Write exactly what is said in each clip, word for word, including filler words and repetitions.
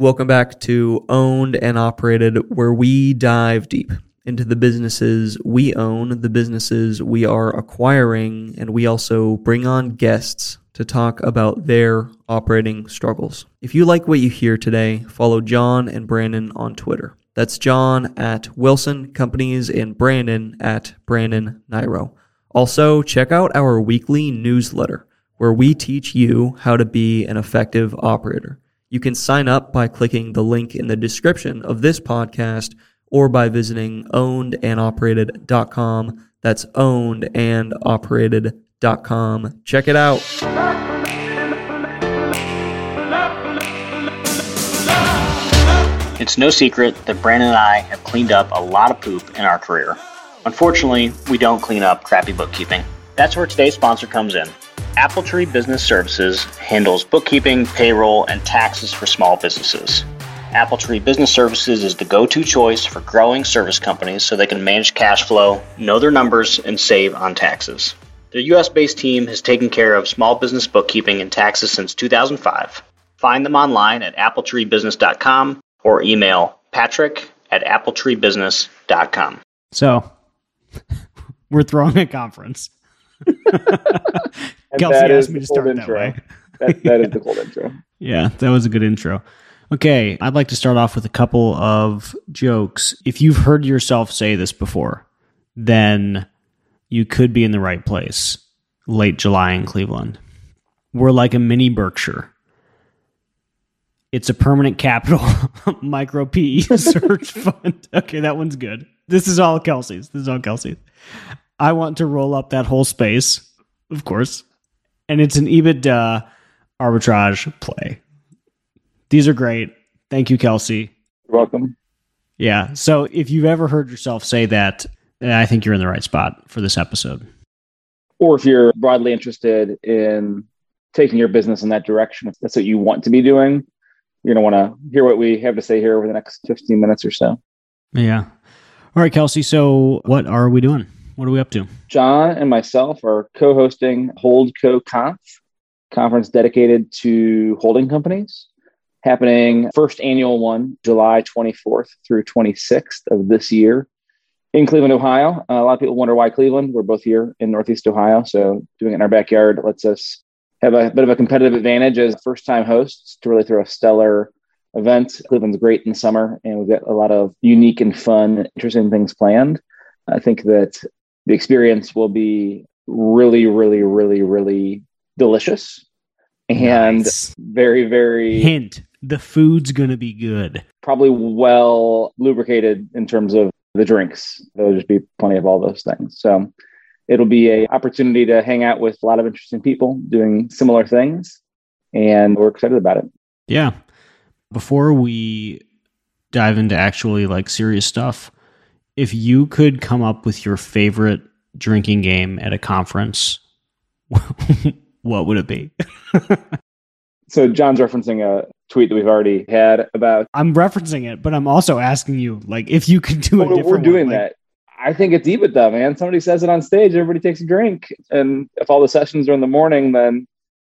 Welcome back to Owned and Operated, where we dive deep into the businesses we own, the businesses we are acquiring, and we also bring on guests to talk about their operating struggles. If you like what you hear today, follow John and Brandon on Twitter. That's John at Wilson Companies and Brandon at Brandon Nairo. Also, check out our weekly newsletter, where we teach you how to be an effective operator. You can sign up by clicking the link in the description of this podcast or by visiting owned and operated dot com. That's owned and operated dot com. Check it out. It's no secret that Brandon and I have cleaned up a lot of poop in our career. Unfortunately, we don't clean up crappy bookkeeping. That's where today's sponsor comes in. Appletree Business Services handles bookkeeping, payroll, and taxes for small businesses. Appletree Business Services is the go-to choice for growing service companies so they can manage cash flow, know their numbers, and save on taxes. Their U S-based team has taken care of small business bookkeeping and taxes since two thousand five. Find them online at appletree business dot com or email patrick at appletree business dot com. So, we're throwing a conference. Kelsey asked me to start that way. That, that is the cold intro. Yeah, that was a good intro. Okay, I'd like to start off with a couple of jokes. If you've heard yourself say this before, then you could be in the right place. Late July in Cleveland. We're like a mini Berkshire. It's a permanent capital micro P E search fund. Okay, that one's good. This is all Kelsey's. This is all Kelsey's. I want to roll up that whole space, of course. And it's an EBITDA arbitrage play. These are great. Thank you, Kelsey. You're welcome. Yeah. So if you've ever heard yourself say that, I think you're in the right spot for this episode. Or if you're broadly interested in taking your business in that direction, if that's what you want to be doing, you're going to want to hear what we have to say here over the next fifteen minutes or so. Yeah. All right, Kelsey. So what are we doing? What are we up to? John and myself are co-hosting HoldCo Conf, conference dedicated to holding companies, happening first annual one, July twenty-fourth through twenty-sixth of this year in Cleveland, Ohio. Uh, a lot of people wonder why Cleveland. We're both here in Northeast Ohio, so doing it in our backyard lets us have a bit of a competitive advantage as first-time hosts to really throw a stellar event. Cleveland's great in the summer, and we've got a lot of unique and fun, interesting things planned. I think that the experience will be really, really, really, really delicious and nice. very, very... Hint, the food's going to be good. Probably well lubricated in terms of the drinks. There'll just be plenty of all those things. So it'll be an opportunity to hang out with a lot of interesting people doing similar things, and we're excited about it. Yeah. Before we dive into actually like serious stuff, if you could come up with your favorite drinking game at a conference, what would it be? So John's referencing a tweet that we've already had about... I'm referencing it, but I'm also asking you, like, if you could do a different one. We're doing that. I think it's EBITDA, man. Somebody says it on stage, everybody takes a drink. And if all the sessions are in the morning, then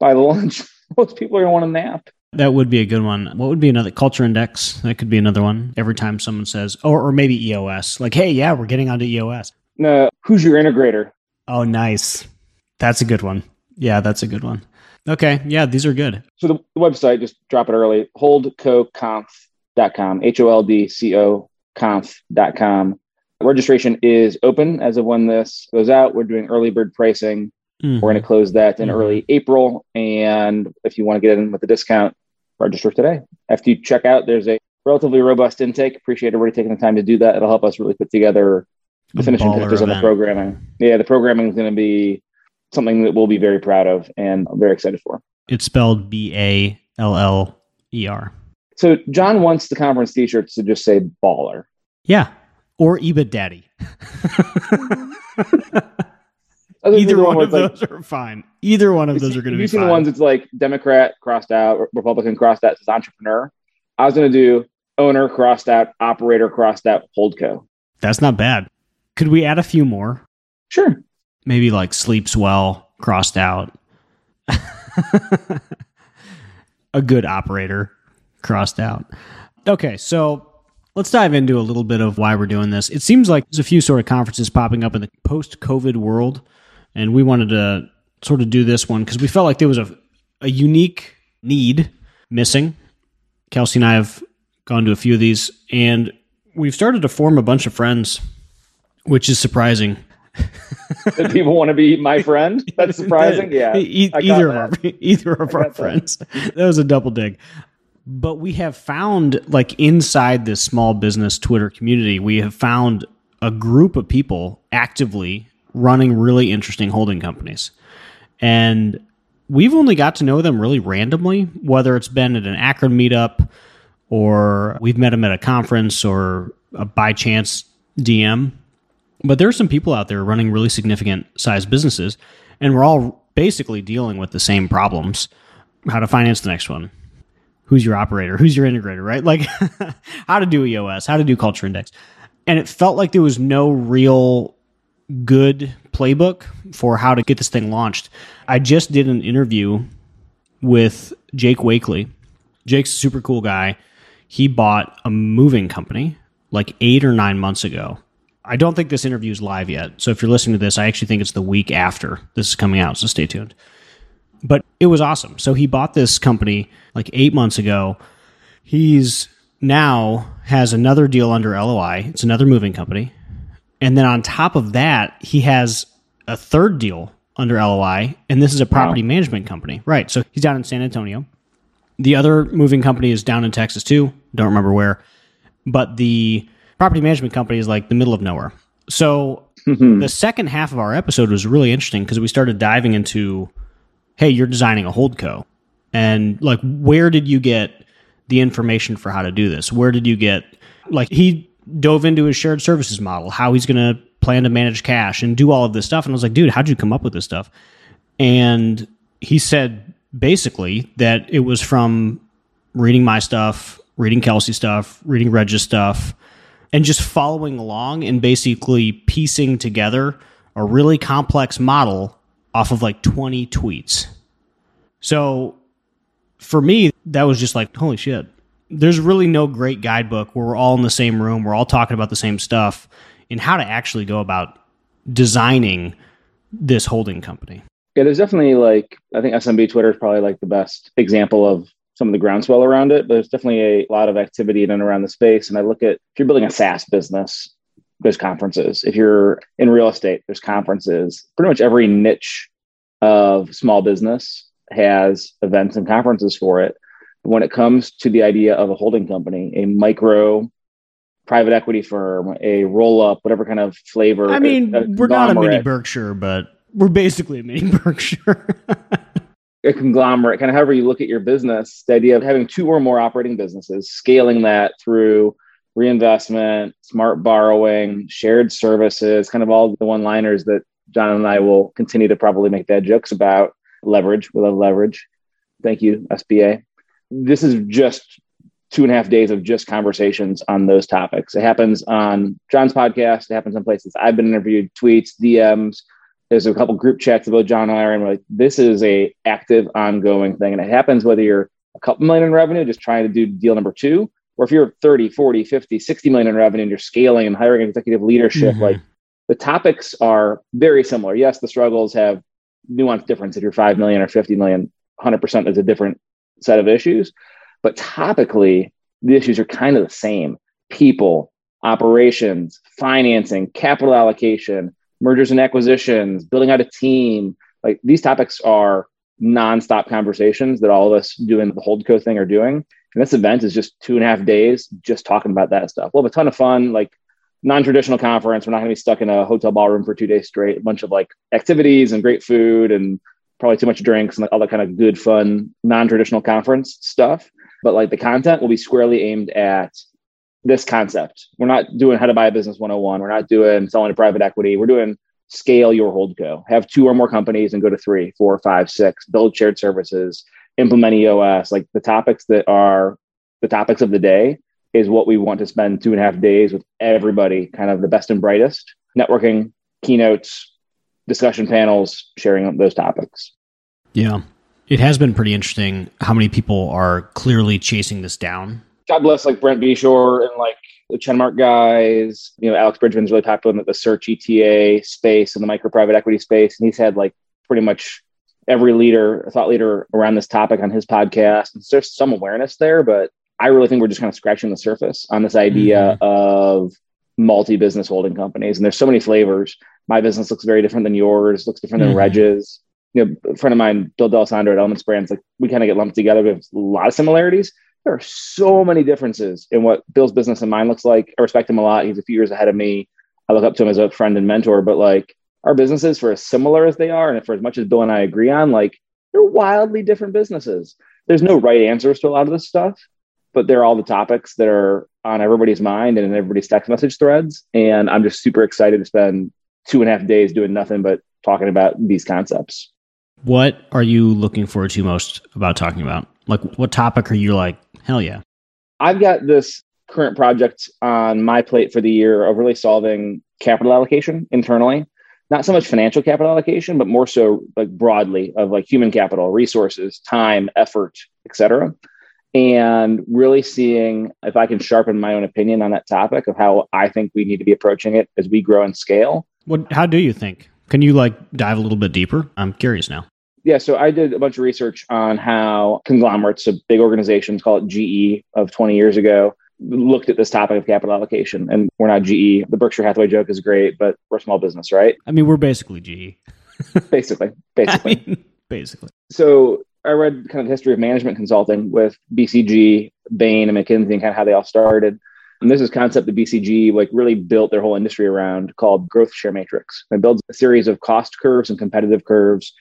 by the lunch, most people are going to want to nap. That would be a good one. What would be another? Culture Index. That could be another one. Every time someone says, or, or maybe E O S. Like, hey, yeah, we're getting onto E O S. No, who's your integrator? Oh, nice. That's a good one. Yeah, that's a good one. Okay. Yeah, these are good. So the website, just drop it early, hold co conf dot com, H O L D C O conf dot com. Registration is open as of when this goes out. We're doing early bird pricing. Mm-hmm. We're going to close that in mm-hmm. early April. And if you want to get in with a discount, register today. After you check out, there's a relatively robust intake. Appreciate everybody taking the time to do that. It'll help us really put together the a finishing touches on the programming. Yeah, the programming is going to be something that we'll be very proud of and I'm very excited for. It's spelled B A L L E R. So John wants the conference t-shirts to just say baller. Yeah, or EBITDA daddy. Either one, one of like, those are fine. Either one of those are going to be fine. You've seen the ones that's like Democrat crossed out, Republican crossed out, says entrepreneur. I was going to do owner crossed out, operator crossed out, HoldCo. That's not bad. Could we add a few more? Sure. Maybe like sleeps well, crossed out. A good operator, crossed out. Okay, so let's dive into a little bit of why we're doing this. It seems like there's a few sort of conferences popping up in the post-COVID world, and we wanted to sort of do this one because we felt like there was a, a unique need missing. Kelsey and I have gone to a few of these, and we've started to form a bunch of friends, which is surprising. That people want to be my friend? That's surprising? Yeah. E- either, of our, either of our friends. That. that was a double dig. But we have found, like, inside this small business Twitter community, we have found a group of people actively running really interesting holding companies. And we've only got to know them really randomly, whether it's been at an Akron meetup or we've met them at a conference or a by chance D M. But there are some people out there running really significant size businesses, and we're all basically dealing with the same problems. How to finance the next one. Who's your operator? Who's your integrator, right? Like how to do E O S, how to do Culture Index. And it felt like there was no real good playbook for how to get this thing launched. I just did an interview with Jake Wakely. Jake's a super cool guy. He bought a moving company like eight or nine months ago. I don't think this interview is live yet. So if you're listening to this, I actually think it's the week after this is coming out. So stay tuned. But it was awesome. So he bought this company like eight months ago. He's now has another deal under L O I. It's another moving company. And then on top of that, he has a third deal under L O I. And this is a property wow. management company. Right. So he's down in San Antonio. The other moving company is down in Texas too. Don't remember where. But the property management company is like the middle of nowhere. So mm-hmm. the second half of our episode was really interesting because we started diving into, hey, you're designing a HoldCo. And like, where did you get the information for how to do this? Where did you get, like, he dove into his shared services model, how he's going to plan to manage cash and do all of this stuff. And I was like, dude, how'd you come up with this stuff? And he said, basically, that it was from reading my stuff, reading Kelsey stuff, reading Reg's stuff, and just following along and basically piecing together a really complex model off of like twenty tweets. So for me, that was just like, holy shit. There's really no great guidebook where we're all in the same room. We're all talking about the same stuff and how to actually go about designing this holding company. Yeah, there's definitely like, I think S M B Twitter is probably like the best example of some of the groundswell around it, but there's definitely a lot of activity in and around the space. And I look at, if you're building a SaaS business, there's conferences. If you're in real estate, there's conferences. Pretty much every niche of small business has events and conferences for it. But when it comes to the idea of a holding company, a micro private equity firm, a roll-up, whatever kind of flavor. I mean, a, a we're not a mini Berkshire, but we're basically a mini Berkshire. A conglomerate, kind of however you look at your business, the idea of having two or more operating businesses, scaling that through reinvestment, smart borrowing, shared services, kind of all the one-liners that John and I will continue to probably make dad jokes about. Leverage, we love leverage. Thank you, S B A. This is just two and a half days of just conversations on those topics. It happens on John's podcast. It happens in places I've been interviewed, tweets, D Ms. There's a couple group chats about John and I are in. We're like, this is a active, ongoing thing. And it happens whether you're a couple million in revenue, just trying to do deal number two, or if you're thirty, forty, fifty, sixty million in revenue and you're scaling and hiring executive leadership, mm-hmm. like the topics are very similar. Yes, the struggles have nuanced difference. If you're five million or fifty million, one hundred percent is a different set of issues. But topically, the issues are kind of the same. People, operations, financing, capital allocation, mergers and acquisitions, building out a team. Like these topics are nonstop conversations that all of us doing the HoldCo thing are doing. And this event is just two and a half days just talking about that stuff. We'll have a ton of fun, like non-traditional conference. We're not going to be stuck in a hotel ballroom for two days straight. A bunch of like activities and great food and probably too much drinks and like, all that kind of good, fun, non-traditional conference stuff. But like the content will be squarely aimed at this concept. We're not doing how to buy a business one oh one. We're not doing selling to private equity. We're doing scale your HoldCo. Have two or more companies and go to three, four, five, six. Build shared services. Implement E O S. Like the topics that are the topics of the day is what we want to spend two and a half days with everybody, kind of the best and brightest. Networking, keynotes, discussion panels, sharing those topics. Yeah. It has been pretty interesting how many people are clearly chasing this down. God bless like Brent Beshore and like the Chenmark guys. You know, Alex Bridgman's really popular in the search E T A space and the micro private equity space. And he's had like pretty much every leader, thought leader around this topic on his podcast. And there's some awareness there, but I really think we're just kind of scratching the surface on this idea mm-hmm. of multi-business holding companies. And there's so many flavors. My business looks very different than yours, looks different mm-hmm. than Reg's. You know, a friend of mine, Bill D'Alessandro at Elements Brands, like we kind of get lumped together with a lot of similarities. There are so many differences in what Bill's business and mine looks like. I respect him a lot. He's a few years ahead of me. I look up to him as a friend and mentor, but like our businesses, for as similar as they are, and for as much as Bill and I agree on, like they're wildly different businesses. There's no right answers to a lot of this stuff, but they're all the topics that are on everybody's mind and in everybody's text message threads. And I'm just super excited to spend two and a half days doing nothing but talking about these concepts. What are you looking forward to most about talking about? Like, what topic are you like, hell yeah? I've got this current project on my plate for the year of really solving capital allocation internally. Not so much financial capital allocation, but more so like broadly of like human capital, resources, time, effort, et cetera. And really seeing if I can sharpen my own opinion on that topic of how I think we need to be approaching it as we grow and scale. What, how do you think? Can you like dive a little bit deeper? I'm curious now. Yeah, so I did a bunch of research on how conglomerates, so big organizations, call it G E of twenty years ago, looked at this topic of capital allocation. And we're not G E. The Berkshire Hathaway joke is great, but we're a small business, right? I mean, we're basically G E. basically, basically. I mean, basically. So I read kind of the history of management consulting with B C G, Bain, and McKinsey, and kind of how they all started. And there's this concept that B C G like really built their whole industry around called growth share matrix. It builds a series of cost curves and competitive curves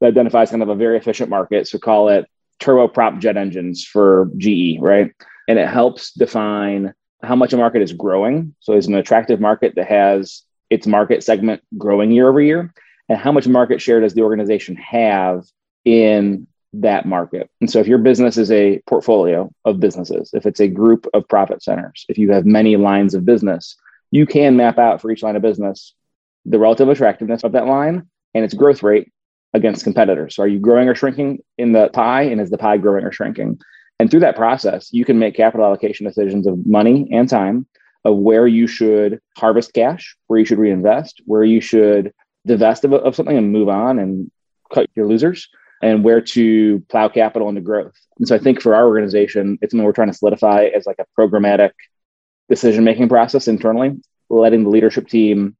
that identifies kind of a very efficient market. So call it turboprop jet engines for G E, right? And it helps define how much a market is growing. So it's an attractive market that has its market segment growing year over year. And how much market share does the organization have in that market? And so if your business is a portfolio of businesses, if it's a group of profit centers, if you have many lines of business, you can map out for each line of business the relative attractiveness of that line and its growth rate against competitors. So are you growing or shrinking in the pie? And is the pie growing or shrinking? And through that process, you can make capital allocation decisions of money and time, of where you should harvest cash, where you should reinvest, where you should divest of, of something and move on and cut your losers, and where to plow capital into growth. And so I think for our organization, it's something we're trying to solidify as like a programmatic decision-making process internally, letting the leadership team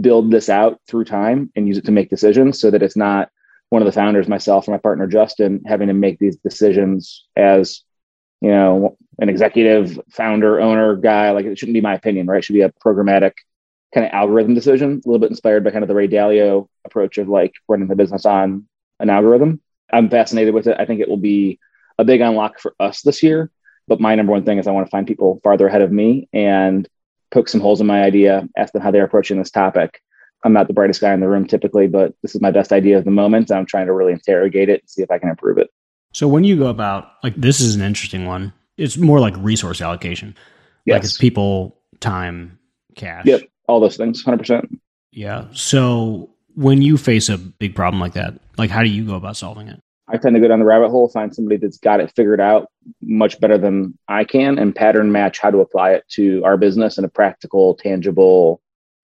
build this out through time and use it to make decisions so that it's not one of the founders, myself, and my partner, Justin, having to make these decisions as, you know, an executive, founder, owner, guy. Like it shouldn't be my opinion, right? It should be a programmatic kind of algorithm decision, a little bit inspired by kind of the Ray Dalio approach of like running the business on an algorithm. I'm fascinated with it. I think it will be a big unlock for us this year. But my number one thing is I want to find people farther ahead of me and poke some holes in my idea, ask them how they're approaching this topic. I'm not the brightest guy in the room typically, but this is my best idea of the moment. I'm trying to really interrogate it and see if I can improve it. So when you go about, like, this is an interesting one. It's more like resource allocation. Yes. Like it's people, time, cash. Yep. All those things, one hundred percent. Yeah. So when you face a big problem like that, like how do you go about solving it? I tend to go down the rabbit hole, find somebody that's got it figured out much better than I can, and pattern match how to apply it to our business in a practical, tangible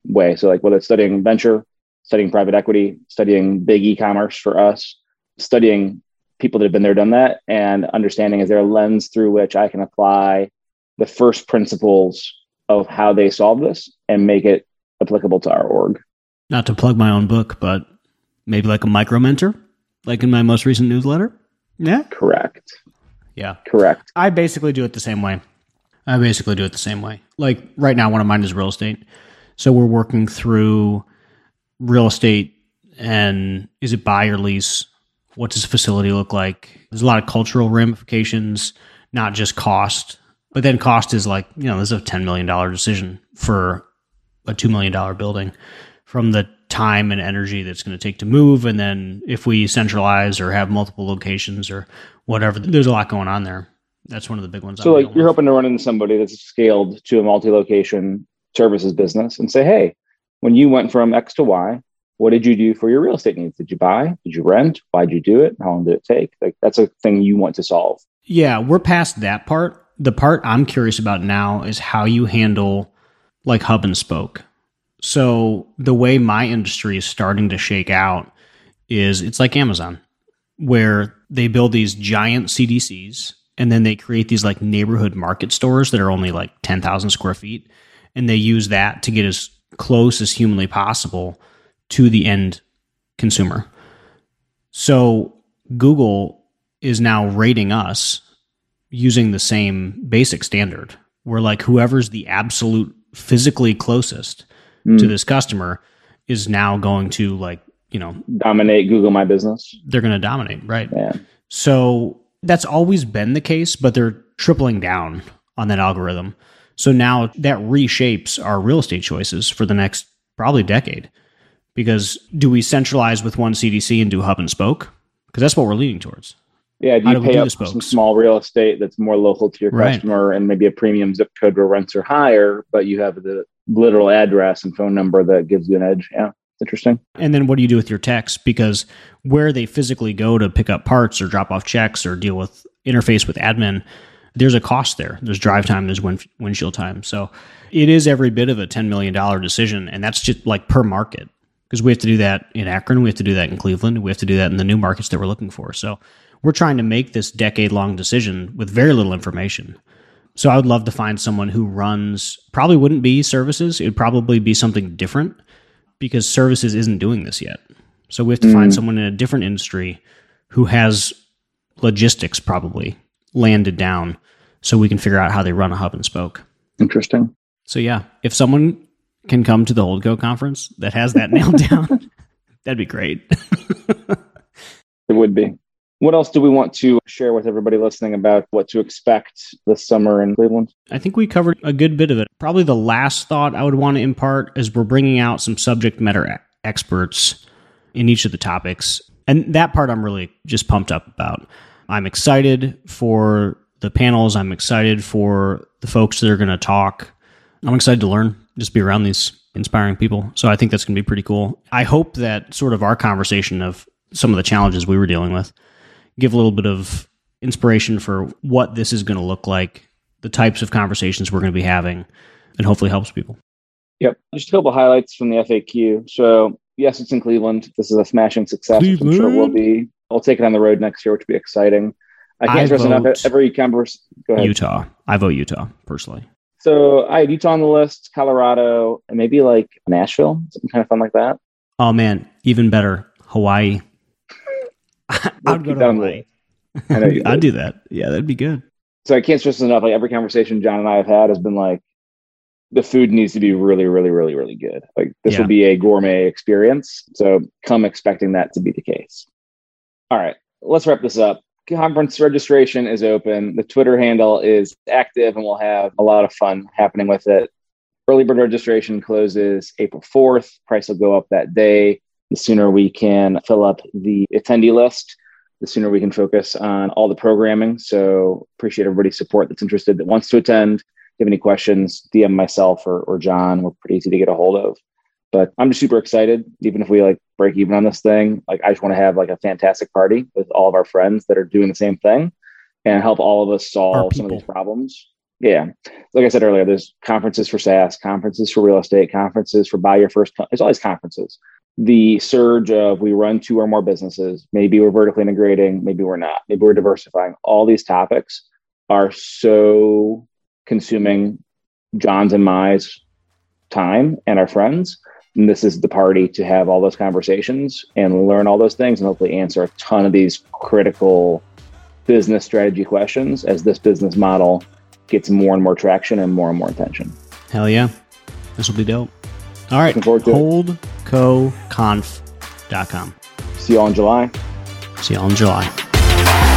way. So like whether it's studying venture, studying private equity, studying big e-commerce for us, studying people that have been there, done that, and understanding is there a lens through which I can apply the first principles of how they solve this and make it applicable to our org. Not to plug my own book, but maybe like a micro mentor, like in my most recent newsletter. Yeah. Correct. Yeah. Correct. I basically do it the same way. I basically do it the same way. Like right now, one of mine is real estate. So we're working through real estate and is it buy or lease? What does the facility look like? There's a lot of cultural ramifications, not just cost, but then cost is like, you know, there's a ten million dollars decision for a two million dollars building, from the time and energy that's going to take to move. And then if we centralize or have multiple locations or whatever, there's a lot going on there. That's one of the big ones. So I'm like, you're hoping to run into somebody that's scaled to a multi-location services business and say, hey, when you went from X to Y, What did you do for your real estate needs? Did you buy? Did you rent? Why'd you do it? How long did it take? Like, that's a thing you want to solve. Yeah, we're past that part. The part I'm curious about now is how you handle like hub and spoke. So the way my industry is starting to shake out is it's like Amazon, where they build these giant C D Cs and then they create these like neighborhood market stores that are only like ten thousand square feet. And they use that to get as close as humanly possible to the end consumer. So Google is now rating us using the same basic standard. We're like, whoever's the absolute physically closest mm. to this customer is now going to like, you know, dominate Google My Business. They're going to dominate, right? Yeah. So that's always been the case, but they're tripling down on that algorithm. So now that reshapes our real estate choices for the next probably decade. Because do we centralize with one C D C and do hub and spoke? Because that's what we're leaning towards. Yeah, do you do pay up for some small real estate that's more local to your right. customer and maybe a premium zip code where rents are higher, but you have the literal address and phone number that gives you an edge. Yeah, it's interesting. And then what do you do with your techs? Because where they physically go to pick up parts or drop off checks or deal with interface with admin, there's a cost there. There's drive time, there's wind, windshield time. So it is every bit of a ten million dollars decision. And that's just like per market. Because we have to do that in Akron, we have to do that in Cleveland, we have to do that in the new markets that we're looking for. So we're trying to make this decade-long decision with very little information. So I would love to find someone who runs, probably wouldn't be services, it would probably be something different, because services isn't doing this yet. So we have to mm. find someone in a different industry who has logistics probably landed down so we can figure out how they run a hub and spoke. Interesting. So yeah, if someone can come to the HoldCo conference that has that nailed down, that'd be great. It would be. What else do we want to share with everybody listening about what to expect this summer in Cleveland? I think we covered a good bit of it. Probably the last thought I would want to impart is we're bringing out some subject matter experts in each of the topics. And that part I'm really just pumped up about. I'm excited for the panels. I'm excited for the folks that are going to talk. I'm excited to learn. Just be around these inspiring people. So I think that's going to be pretty cool. I hope that sort of our conversation of some of the challenges we were dealing with give a little bit of inspiration for what this is going to look like, the types of conversations we're going to be having, and hopefully helps people. Yep. Just a couple highlights from the F A Q. So yes, it's in Cleveland. This is a smashing success, which I'm sure it will be. I'll take it on the road next year, which will be exciting. I can't I stress enough every conversation. Go ahead. Utah. I vote Utah, personally. So I had Utah on the list, Colorado, and maybe like Nashville, something kind of fun like that. Oh man, even better, Hawaii. I'd go to Hawaii. I know you I'd do that. Yeah, that'd be good. So I can't stress this enough. Like every conversation John and I have had has been like, the food needs to be really, really, really, really good. Like this yeah. will be a gourmet experience. So come expecting that to be the case. All right, let's wrap this up. Conference registration is open. The Twitter handle is active and we'll have a lot of fun happening with it. Early bird registration closes April fourth. Price will go up that day. The sooner we can fill up the attendee list, the sooner we can focus on all the programming. So appreciate everybody's support that's interested, that wants to attend. If you have any questions, D M myself or, or John. We're pretty easy to get a hold of. But I'm just super excited. Even if we like break even on this thing, like I just want to have like a fantastic party with all of our friends that are doing the same thing and help all of us solve some of these problems. Yeah. Like I said earlier, there's conferences for SaaS, conferences for real estate, conferences for buy your first. Com- there's always conferences. The surge of we run two or more businesses. Maybe we're vertically integrating. Maybe we're not. Maybe we're diversifying. All these topics are so consuming John's and Mai's time and our friends. And this is the party to have all those conversations and learn all those things and hopefully answer a ton of these critical business strategy questions as this business model gets more and more traction and more and more attention. Hell yeah. This will be dope. All right. hold co conf dot com. See you all in July. See you all in July.